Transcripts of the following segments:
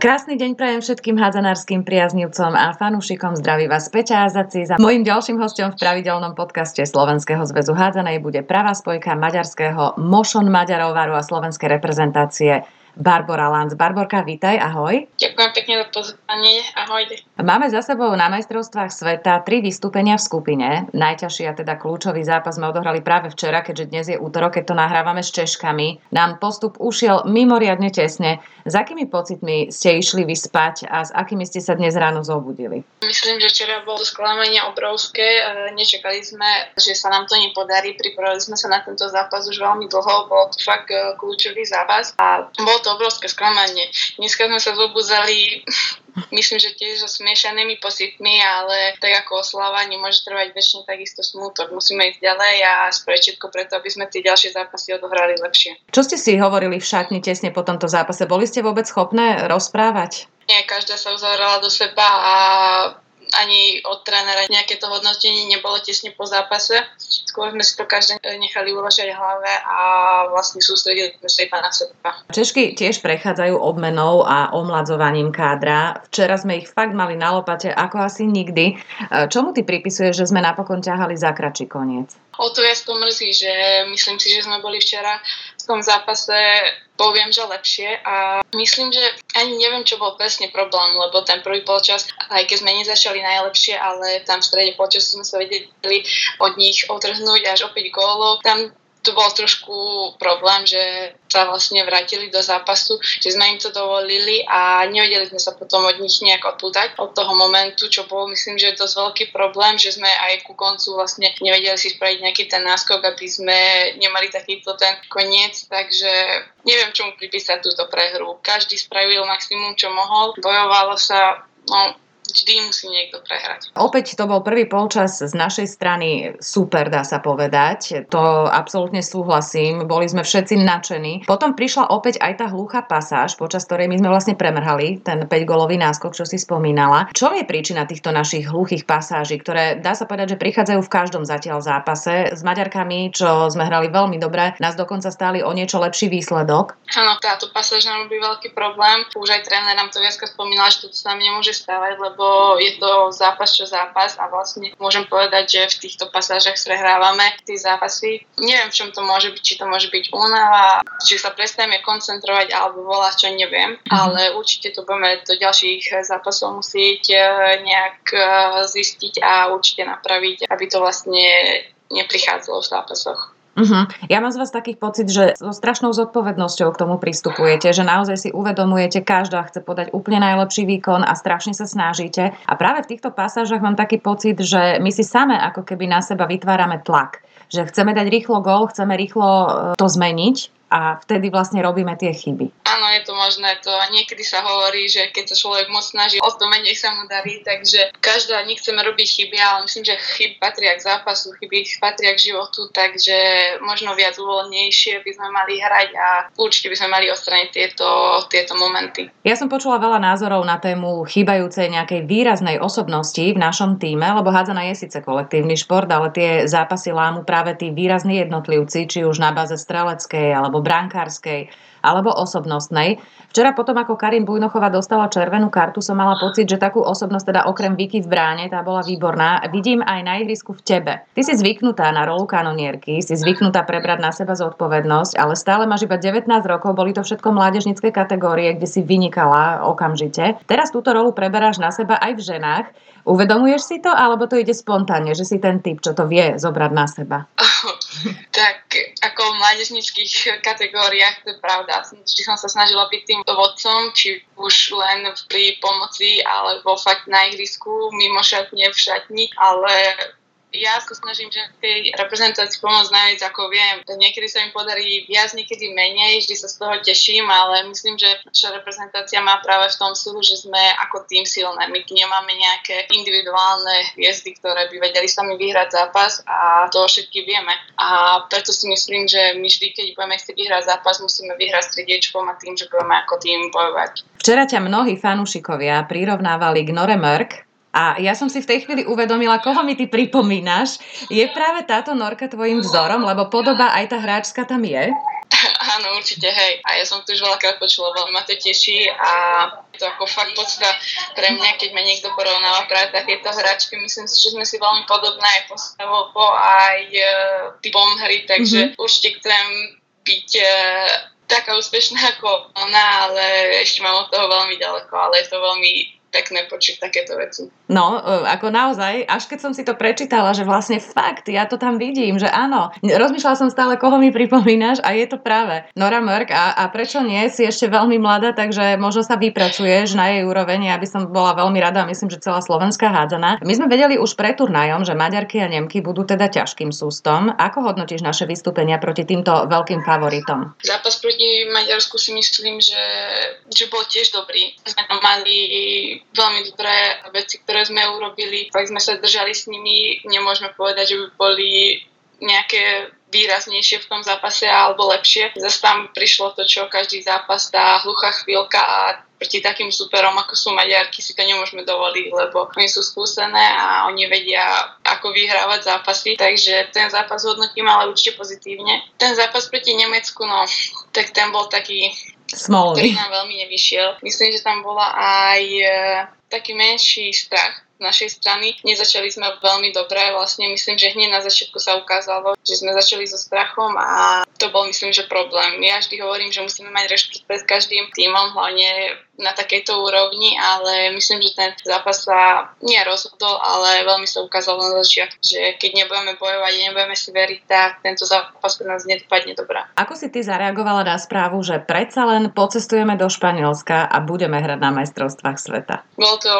Krásny deň prajem všetkým hádzanárskym priaznivcom a fanúšikom. Zdraví vás Peťa a Zaci. Za mojím ďalším hosťom v pravidelnom podcaste Slovenského zväzu hádzanej bude pravá spojka maďarského Mošon Maďarovaru a slovenskej reprezentácie Barbora Lanc. Barborka, vítaj, ahoj. Ďakujem pekne za pozvanie, ahoj. Máme za sebou na majstrovstvách sveta 3 vystúpenia v skupine. Najťažší a teda kľúčový zápas sme odohrali práve včera, keďže dnes je útorok, keď to nahrávame s Češkami. Nám postup ušiel mimoriadne tesne. Za akými pocitmi ste išli vyspať a s akými ste sa dnes ráno zobudili? Myslím, že včera bolo sklamanie obrovské. Nečakali sme, že sa nám to nepodarí. Pripravili sme sa na tento zápas už veľmi dlho. Bol to fakt kľúčový zápas a bolo to obrovské sklamanie. Dneska sme sa zobudzali, myslím, že tiež so smiešanými pocitmi, ale tak ako oslava nemôže trvať večne, takisto smútok. Musíme ísť ďalej a spraviť všetko preto, aby sme tie ďalšie zápasy odohrali lepšie. Čo ste si hovorili v šatni tesne po tomto zápase? Boli ste vôbec schopné rozprávať? Nie, každá sa uzavrala do seba a ani od trénera nejaké to hodnotenie nebolo tesne po zápase. Skôr sme si to každé nechali uložiť hlave a vlastne sústredili sme sa iba na seba. Češky tiež prechádzajú obmenou a omladzovaním kádra. Včera sme ich fakt mali na lopate ako asi nikdy. Čomu ty pripisuješ, že sme napokon ťahali za kratší koniec? O to viac to mrzí, že myslím si, že sme boli včera v tom zápase, poviem, že lepšie a myslím, že ani neviem, čo bol presne problém, lebo ten prvý polčas, aj keď sme nezačali najlepšie, ale tam v strede polčasu sme sa vedeli od nich otrhnúť až o 5 gólov. Tam tu bol trošku problém, že sa vlastne vrátili do zápasu, že sme im to dovolili a nevedeli sme sa potom od nich nejak odpútať od toho momentu, čo bol, myslím, že je dosť veľký problém, že sme aj ku koncu vlastne nevedeli si spraviť nejaký ten náskok, aby sme nemali takýto ten koniec, takže neviem, čomu pripísať túto prehru. Každý spravil maximum, čo mohol, bojovalo sa, no vždy musí niekto prehrať. Opäť to bol prvý polčas z našej strany super, dá sa povedať. To absolútne súhlasím. Boli sme všetci nadšení. Potom prišla opäť aj tá hluchá pasáž, počas ktorej my sme vlastne premrhali ten 5-gólový náskok, čo si spomínala. Čo je príčina týchto našich hluchých pasáží, ktoré dá sa povedať, že prichádzajú v každom zatiaľ zápase? S Maďarkami, čo sme hrali veľmi dobre, nás dokonca stáli o niečo lepší výsledok. Áno, táto pasáž nám robí veľký problém. Už aj tréner nám to viackrát spomínal, že to sa nám nemôže stávať, lebo je to zápas čo zápas a vlastne môžem povedať, že v týchto pasážach prehrávame tie zápasy. Neviem, v čom to môže byť, či to môže byť únava, či sa prestaneme koncentrovať alebo volať, čo neviem, ale určite to budeme do ďalších zápasov musieť nejak zistiť a určite napraviť, aby to vlastne neprichádzalo v zápasoch. Ja mám z vás taký pocit, že so strašnou zodpovednosťou k tomu pristupujete, že naozaj si uvedomujete, každá chce podať úplne najlepší výkon a strašne sa snažíte. A práve v týchto pasážach mám taký pocit, že my si same ako keby na seba vytvárame tlak, že chceme dať rýchlo gól, chceme rýchlo to zmeniť. A vtedy vlastne robíme tie chyby. Áno, je to možné. To niekedy sa hovorí, že keď sa človek moc snaží, o to menej sa mu darí, takže každá nechceme robiť chyby, ale myslím, že chyby patria k zápasu, chyby patria k životu, takže možno viac uvoľnejšie by sme mali hrať a určite by sme mali odstrániť tieto momenty. Ja som počula veľa názorov na tému chýbajúcej nejakej výraznej osobnosti v našom tíme, lebo hádzaná je síce kolektívny šport, ale tie zápasy lámu práve tí výrazní jednotlivci, či už na báze streleckej alebo brankárskej alebo osobnostnej. Včera potom, ako Karin Bujnochová dostala červenú kartu, som mala pocit, že takú osobnosť, teda okrem Viki v bráne, tá bola výborná, vidím aj na ihrisku v tebe. Ty si zvyknutá na rolu kanonierky, si zvyknutá prebrať na seba zodpovednosť, ale stále máš iba 19 rokov, boli to všetko mládežnícke kategórie, kde si vynikala okamžite. Teraz túto rolu preberáš na seba aj v ženách. Uvedomuješ si to, alebo to ide spontánne, že si ten typ, čo to vie zobrať na seba? Tak ako v mládežnických kategóriách, to je pravda. Vždy som sa snažila byť tým vodcom, či už len pri pomoci, alebo fakt na ihrisku, mimo šatne, v šatni, ale ja sa snažím, že tej reprezentácii pomôcť najviac, ako viem. Niekedy sa mi podarí viac, niekedy menej, vždy sa z toho teším, ale myslím, že naša reprezentácia má práve v tom silu, že sme ako tým silné. My nemáme nejaké individuálne hviezdy, ktoré by vedeli sami vyhrať zápas a to všetky vieme. A preto si myslím, že my vždy, keď budeme chcieť vyhrať zápas, musíme vyhrať s triediečkom a tým, že budeme ako tým bojovať. Včera ťa mnohí fanúšikovia prirovnávali k Nore Merk, a ja som si v tej chvíli uvedomila, koho mi ty pripomínaš. Je práve táto Norka tvojim vzorom, lebo podoba aj tá hráčska tam je? Áno, určite, hej. A ja som to už veľakrát počula, veľmi ma to teší a to ako fakt podsta pre mňa, keď ma niekto porovnáva práve takéto hračky, myslím si, že sme si veľmi podobné aj postavovo, aj typom hry, takže určite chcem byť taká úspešná ako ona, ale ešte mám od toho veľmi ďaleko, ale je to veľmi pekné počuť takéto veci. No, ako naozaj, až keď som si to prečítala, že vlastne fakt, ja to tam vidím, že áno, rozmýšľala som stále, koho mi pripomínaš a je to práve Nora Merk a prečo nie, si ešte veľmi mladá, takže možno sa vypracuješ na jej úroveň, aby som bola veľmi rada, myslím, že celá slovenská hádzaná. My sme vedeli už pred turnajom, že Maďarky a Nemky budú teda ťažkým sústom. Ako hodnotíš naše vystúpenia proti týmto veľkým favoritom? Zápas proti Maďarsku si myslím, že bol tiež dobrý. Mali veľmi dobré veci, ktoré sme urobili. Tak sme sa držali s nimi. Nemôžeme povedať, že by boli nejaké výraznejšie v tom zápase alebo lepšie. Zas tam prišlo to, čo každý zápas, tá hluchá chvíľka a proti takým superom, ako sú Maďarky, si to nemôžeme dovoliť, lebo oni sú skúsené a oni vedia, ako vyhrávať zápasy. Takže ten zápas hodnotím, ale určite pozitívne. Ten zápas proti Nemecku, no, tak ten bol taký smolný, ktorý nám veľmi nevyšiel. Myslím, že tam bola aj taký menší strach z našej strany. Nezačali sme veľmi dobre, vlastne myslím, že hneď na začiatku sa ukázalo, že sme začali so strachom a to bol, myslím, že problém. Ja vždy hovorím, že musíme mať rešpekt pred každým tímom, hlavne na takejto úrovni, ale myslím, že ten zápas sa nerozhodol, ale veľmi sa ukázalo na začiatku, že keď nebudeme bojovať, nebudeme si veriť, tak tento zápas pre nás nedopadne dobrá. Ako si ty zareagovala na správu, že predsa len pocestujeme do Španielska a budeme hrať na majstrovstvách sveta? Bolo to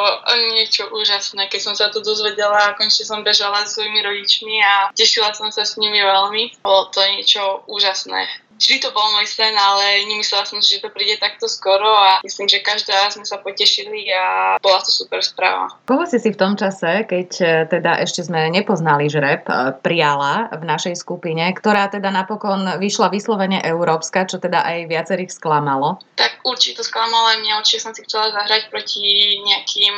niečo úžasné, keď som sa to dozvedela a konečne som bežala s svojimi rodičmi a tešila som sa s nimi veľmi. Bolo to niečo úžasné. Vždy to bol môj sen, ale nemyslela som, že to príde takto skoro a myslím, že každá sme sa potešili a bola to super správa. Koho si v tom čase, keď teda ešte sme nepoznali žreb, prijala v našej skupine, ktorá teda napokon vyšla vyslovene európska, čo teda aj viacerých sklamalo? Tak určite to sklamalo aj mňa, určite som si chcela zahrať proti nejakým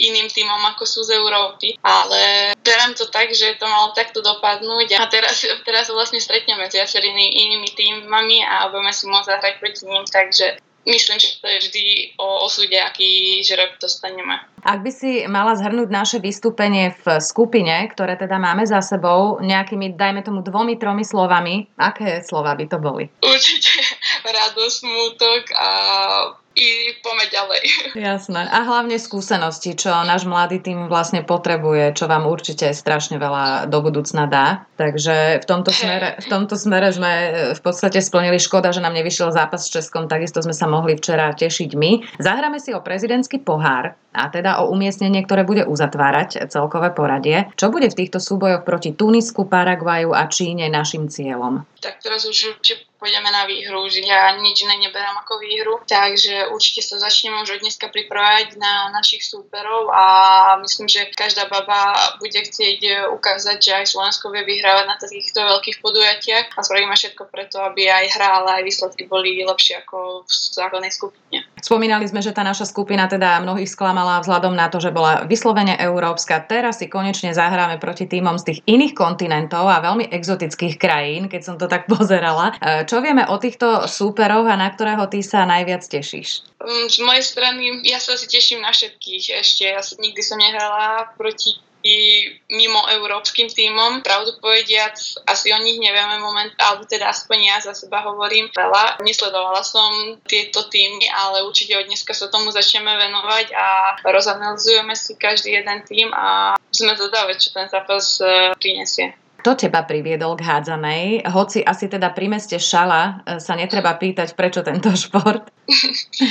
iným tímom, ako sú z Európy, ale berám to tak, že to malo takto dopadnúť a teraz vlastne stretneme s viacerými inými tímami a budeme si môcť zahrať proti ním, takže myslím, že to je vždy o osude, aký žreb dostaneme. Ak by si mala zhrnúť naše vystúpenie v skupine, ktoré teda máme za sebou, nejakými, dajme tomu, 2-3 slovami, aké slova by to boli? Určite radosť, smútok a i pomeď ďalej. Jasné. A hlavne skúsenosti, čo náš mladý tým vlastne potrebuje, čo vám určite strašne veľa do budúcna dá. Takže v tomto smere sme v podstate splnili, škoda, že nám nevyšiel zápas s Českom, takisto sme sa mohli včera tešiť my. Zahráme si o prezidentský pohár a teda o umiestnenie, ktoré bude uzatvárať celkové poradie. Čo bude v týchto súbojoch proti Tunisku, Paraguaju a Číne našim cieľom? Tak teraz už pôjdeme na výhru, že ja nič iné neberám ako výhru, takže určite sa začneme už od dneska pripravať na našich súperov a myslím, že každá baba bude chcieť ukázať, že aj Slovensko vie vyhrávať na takýchto veľkých podujatiach a spravíme všetko preto, aby aj hra, ale aj výsledky boli lepšie ako v základnej skupine. Spomínali sme, že tá naša skupina teda mnohých sklamala vzhľadom na to, že bola vyslovene európska. Teraz si konečne zahráme proti týmom z tých iných kontinentov a veľmi exotických krajín, keď som to tak pozerala. Čo vieme o týchto súperoch a na ktorého ty sa najviac tešíš? Z mojej strany, ja sa si teším na všetkých ešte. Ja nikdy som nehrala proti mimo európskym tímom. Pravdu povediac, asi o nich nevieme moment, alebo teda aspoň ja za seba hovorím veľa. Nesledovala som tieto tímy, ale určite od dneska sa tomu začneme venovať a rozanalizujeme si každý jeden tím a sme zvedavať, čo ten zápas prinesie. Kto teba priviedol k hádzanej? Hoci asi teda pri meste Šala sa netreba pýtať, prečo tento šport?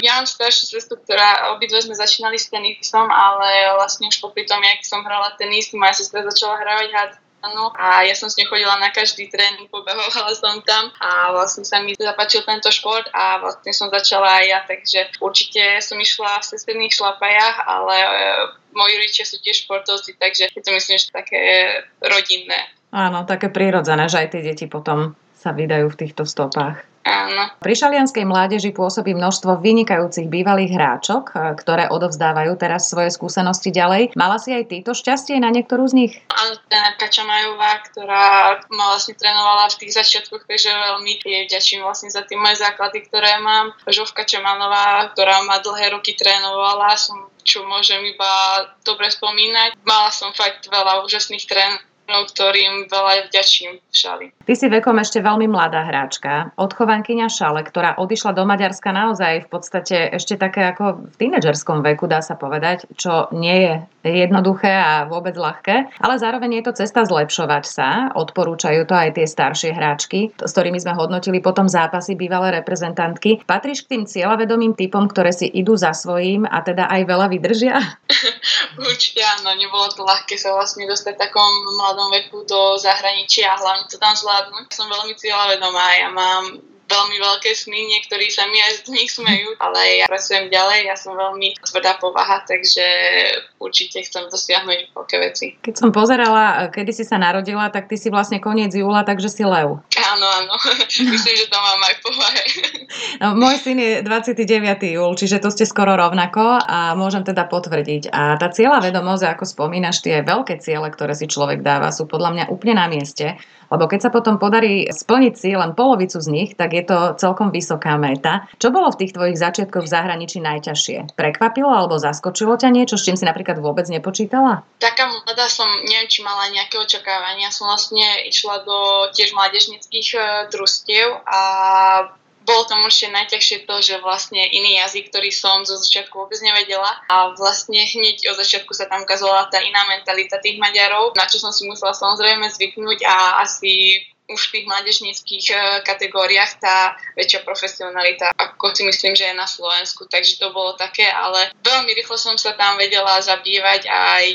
Ja mám staršiu sestru, ktorá obidve sme začínali s tenisom, ale vlastne už popri tom, jak som hrala tenis, moja sestra začala hrávať hádzanú a ja som s ňou chodila na každý tréning, pobehovala som tam a vlastne sa mi zapáčil tento šport a vlastne som začala aj ja, takže určite som išla v sesterných šlapajách, ale moji rodičia sú tiež športovci, takže to myslím, že také rodinné. Áno, také prirodzené, že aj tie deti potom sa vydajú v týchto stopách. Áno. Pri šalianskej mládeži pôsobí množstvo vynikajúcich bývalých hráčok, ktoré odovzdávajú teraz svoje skúsenosti ďalej. Mala si aj týto šťastie na niektorú z nich? Áno, Jana Kačmanová, ktorá ma vlastne trénovala v tých začiatkoch, takže veľmi jej vďačím vlastne za tie moje základy, ktoré mám. Jozefka Kačmanová, ktorá ma dlhé roky trénovala, čo môžem iba dobre spomínať. Mala som fakt veľa úžasných trénerov, ktorým veľa vďačím v Šali. Ty si vekom ešte veľmi mladá hráčka, odchovankyňa Šale, ktorá odišla do Maďarska naozaj v podstate ešte také ako v tínedžerskom veku, dá sa povedať, čo nie je jednoduché a vôbec ľahké, ale zároveň je to cesta zlepšovať sa, odporúčajú to aj tie staršie hráčky, s ktorými sme hodnotili potom zápasy bývalé reprezentantky. Patríš k tým cieľavedomým typom, ktoré si idú za svojím a teda aj veľa vydržia? Určite áno, nebolo to ľahké sa vlastne dostať takom mladom veku do zahraničia a hlavne to tam zvládnuť. Som veľmi cieľavedomá, ja mám veľmi veľké sny, niektorí sa mi aj z nich smejú, ale ja pracujem ďalej, ja som veľmi tvrdá povaha, takže určite chcem dosiahnuť veľké veci. Keď som pozerala, kedy si sa narodila, tak ty si vlastne koniec júla, takže si lev. Áno, áno, myslím, že to mám aj povahe. No, môj syn je 29. júl, čiže to ste skoro rovnako a môžem teda potvrdiť. A tá cieľavedomosť, ako spomínaš, tie veľké ciele, ktoré si človek dáva, sú podľa mňa úplne na mieste. Lebo keď sa potom podarí splniť si len polovicu z nich, tak je to celkom vysoká meta. Čo bolo v tých tvojich začiatkoch v zahraničí najťažšie? Prekvapilo alebo zaskočilo ťa niečo, s čím si napríklad vôbec nepočítala? Taká mladá som, neviem, či mala nejaké očakávania. Som vlastne išla do tiež mládežníckych družstiev a bolo tam určite najťažšie to, že vlastne iný jazyk, ktorý som zo začiatku vôbec nevedela a vlastne hneď od začiatku sa tam ukazovala tá iná mentalita tých Maďarov, na čo som si musela samozrejme zvyknúť a asi už v tých mládežníckych kategóriách tá väčšia profesionalita, ako si myslím, že je na Slovensku, takže to bolo také, ale veľmi rýchlo som sa tam vedela zabývať a aj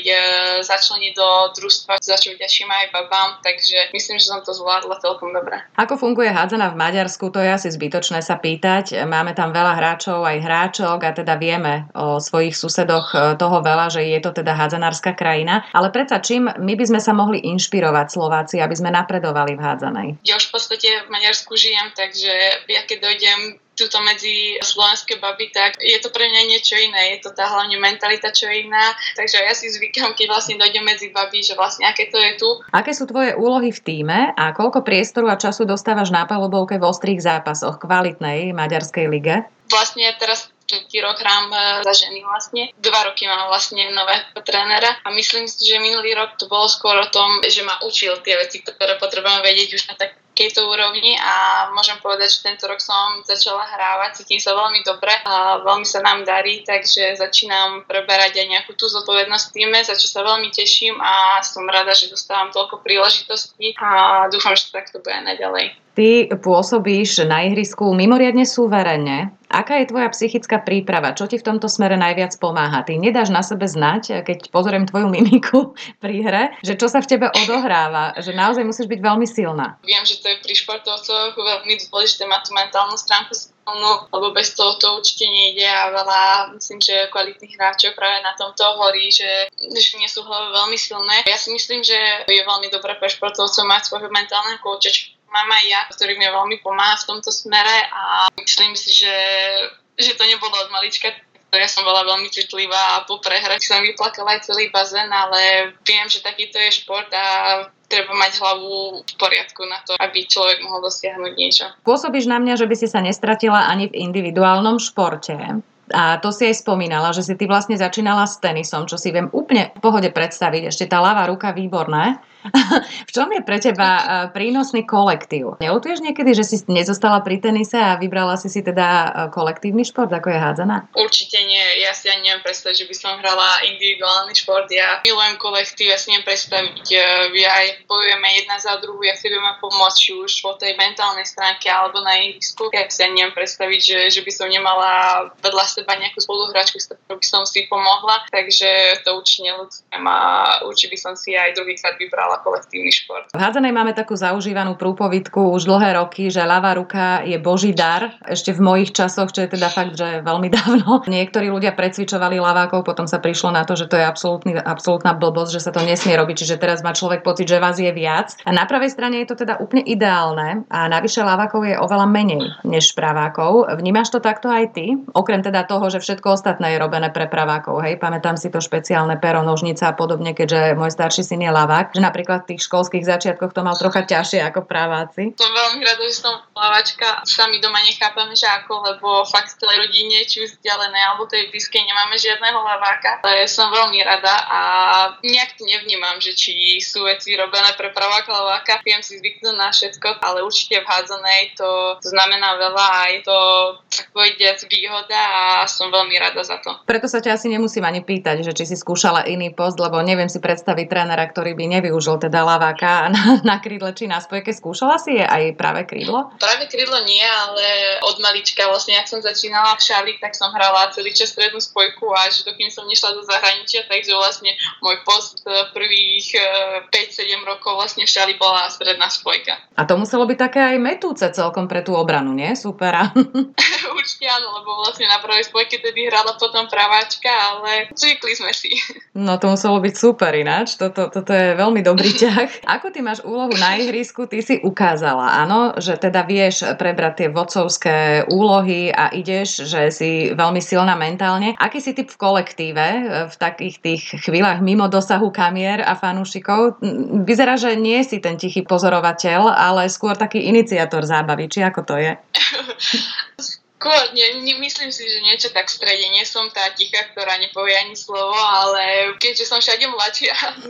začleniť do družstva, za čo vďačím aj babám, takže myslím, že som to zvládla celkom dobre. Ako funguje hádzana v Maďarsku, to je asi zbytočné sa pýtať. Máme tam veľa hráčov aj hráčok a teda vieme o svojich susedoch toho veľa, že je to teda hádzanárska krajina, ale predsa čím my by sme sa mohli inšpirovať Slováci, aby sme napredovali v hádzaní? Ja už v podstate v Maďarsku žijem, takže ja keď dojdem tuto medzi slovenské baby, tak je to pre mňa niečo iné, je to tá hlavne mentalita čo iná, takže ja si zvykám, keď vlastne dojdem medzi baby, že vlastne aké to je tu. Aké sú tvoje úlohy v tíme a koľko priestoru a času dostávaš na palubovke v ostrých zápasoch kvalitnej maďarskej lige? Vlastne teraz tretí rok hrám za ženy vlastne. 2 roky mám vlastne nového trénera a myslím si, že minulý rok to bolo skôr o tom, že ma učil tie veci, ktoré potrebujem vedieť už na takejto úrovni a môžem povedať, že tento rok som začala hrávať, cítim sa veľmi dobre a veľmi sa nám darí, takže začínam preberať aj nejakú tú zodpovednosť v týme, za čo sa veľmi teším a som rada, že dostávam toľko príležitostí a dúfam, že to takto bude naďalej. Ty pôsobíš na ihrisku mimoriadne suverene. Aká je tvoja psychická príprava? Čo ti v tomto smere najviac pomáha? Ty nedáš na sebe znať, keď pozorím tvoju mimiku pri hre, že čo sa v tebe odohráva, že naozaj musíš byť veľmi silná. Viem, že to je pri športovcoch veľmi dôležité mať tú mentálnu stránku, lebo bez toho to určite nejde a veľa, myslím, že kvalitných hráčov práve na tomto hovorí, že nie sú hlavy veľmi silné. Ja si myslím, že je veľmi dobré pre športovcov mať svojho mentálneho kouča. Mám aj ja, ktorý mi veľmi pomáha v tomto smere a myslím si, že to nebolo od malička. Ja som bola veľmi citlivá a po prehre som vyplakala aj celý bazén, ale viem, že takýto je šport a treba mať hlavu v poriadku na to, aby človek mohol dosiahnuť niečo. Pôsobíš na mňa, že by si sa nestratila ani v individuálnom športe. A to si aj spomínala, že si ty vlastne začínala s tenisom, čo si viem úplne v pohode predstaviť. Ešte tá ľavá ruka výborná. V čom je pre teba prínosný kolektív? Neutuješ niekedy, že si nezostala pri tenise a vybrala si teda kolektívny šport, ako je hádzaná? Určite nie. Ja si ani neviem predstaviť, že by som hrala individuálny šport. Ja milujem kolektív, ja si neviem predstaviť. Aj bojujeme jedna za druhú, ja si budeme pomôcť, či už po tej mentálnej stránke alebo na ihrisku. Ja si ani neviem predstaviť, že by som nemala vedľa seba nejakú spoluhráčku, s ktorou by som si pomohla. Takže to určite neľutujem a určite by som si aj druhýkrát vybrala vyštudovala kolektívny šport. V hádzanej máme takú zaužívanú prúpovidku už dlhé roky, že ľavá ruka je boží dar, ešte v mojich časoch, čo je teda fakt, že veľmi dávno. Niektorí ľudia precvičovali ľavákov, potom sa prišlo na to, že to je absolútna blbosť, že sa to nesmie robiť, čiže teraz má človek pocit, že vás je viac. A na pravej strane je to teda úplne ideálne a navyše ľavákov je oveľa menej než pravákov. Vnímaš to takto aj ty? Okrem teda toho, že všetko ostatné je robené pre pravákov, hej? Pamätám si to špeciálne pero, nožnica a podobne, keďže môj starší syn je ľavák, že napríklad v tých školských začiatkoch to mal trocha ťažšie ako praváci. Som veľmi rada, že som ľavačka. Sami doma nechápame, že ako, lebo fakt v tej rodine, či už vzdialené alebo tej blízkej, nemáme žiadneho ľaváka. Ale som veľmi rada a nejak to nevnímam, že či sú veci robené pre praváka, ľaváka. Viem si zvyknúť na všetko, ale určite v hádzanej to znamená veľa a je to povedať výhoda a som veľmi rada za to. Preto sa ťa asi nemusím ani pýtať, že či si skúšala iný post, lebo neviem si predstaviť trénera, ktorý by nevyužil teda ľaváka na krídle či na spojke. Skúšala si je aj práve krídlo? Práve krídlo nie, ale od malička vlastne, ak som začínala v Šali, tak som hrala celý čas strednú spojku až dokým som nešla do zahraničia, takže vlastne môj post prvých 5-7 rokov vlastne v Šali bola stredná spojka. A to muselo byť také aj metúce celkom pre tú obranu, nie? Supera. Určite áno, lebo vlastne na prvej spojke tedy hrala potom praváčka, ale zvykli sme si. No to muselo byť super ináč, toto je veľmi dobrý ťah. Ako ty máš úlohu na ihrisku, ty si ukázala, áno, že teda vieš prebrať tie vodcovské úlohy a ideš, že si veľmi silná mentálne. Aký si typ v kolektíve v takých tých chvíľach mimo dosahu kamier a fanúšikov? Vyzerá, že nie si ten tichý pozorovateľ, ale skôr taký iniciátor zábavy, či ako to je? Myslím si, že niečo tak v strede. Nie som tá tichá, ktorá nepovie ani slovo, ale keďže som všade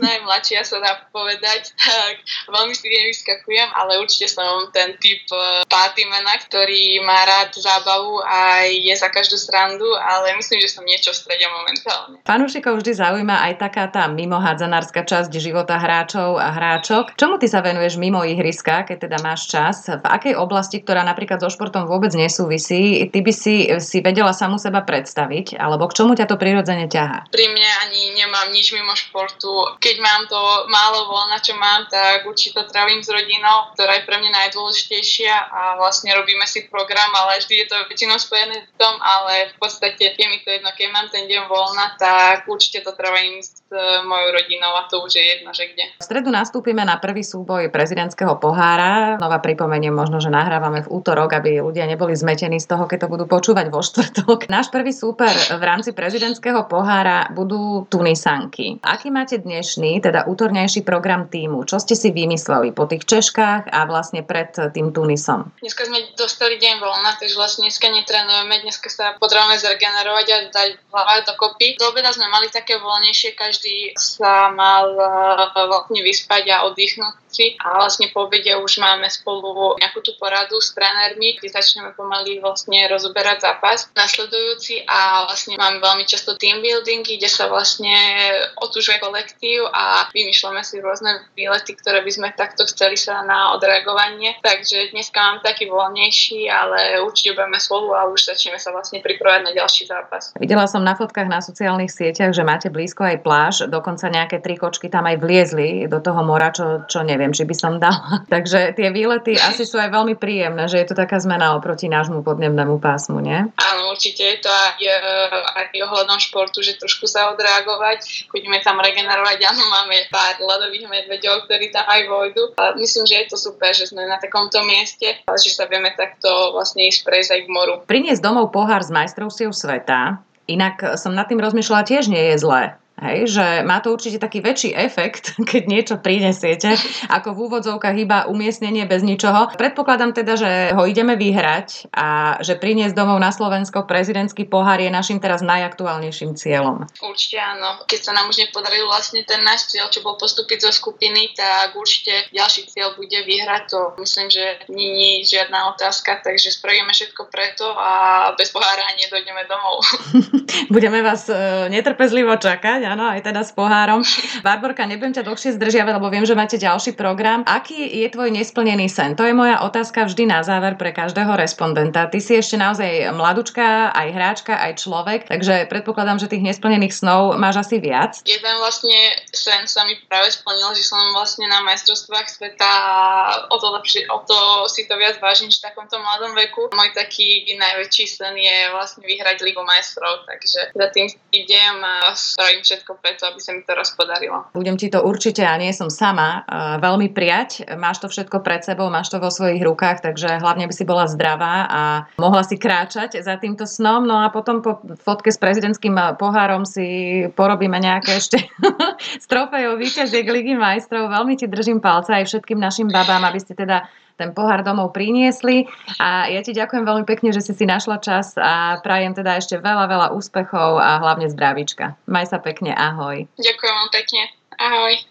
najmladšia sa dá povedať, tak veľmi si nevyskakujem, ale určite som ten typ partymana, ktorý má rád zábavu a je za každú srandu, ale myslím, že som niečo v strede momentálne. Fanúšikov vždy zaujíma aj taká tá mimohádzanárska časť života hráčov a hráčok. Čomu ty sa venuješ mimo ihriska, keď teda máš čas? V akej oblasti, ktorá napríklad so športom vôbec nesúvisí, ty by si vedela samu seba predstaviť, alebo k čomu ťa to prirodzene ťahá? Pri mne ani nemám nič mimo športu. Keď mám to málo voľna, čo mám, tak určite trávim s rodinou, ktorá je pre mňa najdôležitejšia a vlastne robíme si program, ale vždy je to väčšinou spojené s tom, ale v podstate je mi to jedno, keď mám ten deň voľna, tak určite to trávim s mojou rodinou a to už je jedno, že kde. V stredu nastúpime na prvý súboj prezidentského pohára. Znova pripomeniem možno, že nahrávame v útorok, aby ľudia neboli zmetení z toho, keď to budú počúvať vo štvrtok. Náš prvý súper v rámci prezidentského pohára budú Tunisanky. Aký máte dnešný, teda útornejší program tímu? Čo ste si vymysleli po tých Češkách a vlastne pred tým Tunisom? Dneska sme dostali deň voľna, takže vlastne dneska netrenujeme, dneska sa potrebujeme zregenerovať a dať hlavu dokopy. Do obeda sme mali také voľnejšie, každý sa mal vlastne vyspať a oddychnúť. A vlastne po obede už máme spolu nejakú tú poradu s trénermi, kde začneme pomaly vlastne rozoberať zápas nasledujúci a vlastne máme veľmi často team buildingy, kde sa vlastne otužuje kolektív a vymýšľame si rôzne výlety, ktoré by sme takto chceli sa na odreagovanie. Takže dneska mám taký voľnejší, ale určite budeme spolu a už začneme sa vlastne pripravať na ďalší zápas. Videla som na fotkách na sociálnych sieťach, že máte blízko aj pláž, dokonca nejaké trikočky tam aj vliezli do toho mora, čo neviem. Viem, že by som dala. Takže tie výlety asi sú aj veľmi príjemné, že je to taká zmena oproti nášmu podnebnému pásmu, nie? Áno, určite je to aj ohľadom športu, že trošku sa odreagovať, chodíme tam regenerovať, áno, máme pár ľadových medveďov, ktorí tam aj vojdu. A myslím, že je to super, že sme na takomto mieste, ale že sa vieme takto vlastne ísť prejsť aj k moru. Priniesť domov pohár s majstrovstiev sveta, inak som nad tým rozmýšľala, tiež nie je zlé. Hej, že má to určite taký väčší efekt, keď niečo prinesiete, ako v úvodzovkách iba umiestnenie bez ničoho. Predpokladám teda, že ho ideme vyhrať a že priniesť domov na Slovensko prezidentský pohár je našim teraz najaktuálnejším cieľom. Určite áno. Keď sa nám už nepodaril vlastne ten náš cieľ, čo bol postúpiť zo skupiny, tak určite ďalší cieľ bude vyhrať. To myslím, že nie je žiadna otázka, takže spravíme všetko preto a bez pohára nedojdeme domov. Budeme vás netrpezlivo čakať. áno, aj teda s pohárom. Barborka, nebudem ťa dlhšie zdržiavať, lebo viem, že máte ďalší program. Aký je tvoj nesplnený sen? To je moja otázka vždy na záver pre každého respondenta. Ty si ešte naozaj mladučka, aj hráčka, aj človek, takže predpokladám, že tých nesplnených snov máš asi viac. Jeden vlastne sen sa mi práve splnil, že som vlastne na majstrovstvách sveta a o to si to viac vážim, že v takomto mladom veku. Môj taký najväčší sen je vlastne vyhrať Ligu majstrov, takže za tým idem a spravím všetko preto, aby sa mi to rozpodarilo. Budem ti to určite, a nie som sama, veľmi prijať. Máš to všetko pred sebou, máš to vo svojich rukách, takže hlavne by si bola zdravá a mohla si kráčať za týmto snom. No a potom po fotke s prezidentským pohárom si porobíme nejaké ešte z trofejov víťaziek Ligy majstrov. Veľmi ti držím palca aj všetkým našim babám, aby ste teda ten pohár domov priniesli, a ja ti ďakujem veľmi pekne, že si si našla čas a prajem teda ešte veľa, veľa úspechov a hlavne zdravíčka. Maj sa pekne, ahoj. Ďakujem vám pekne, ahoj.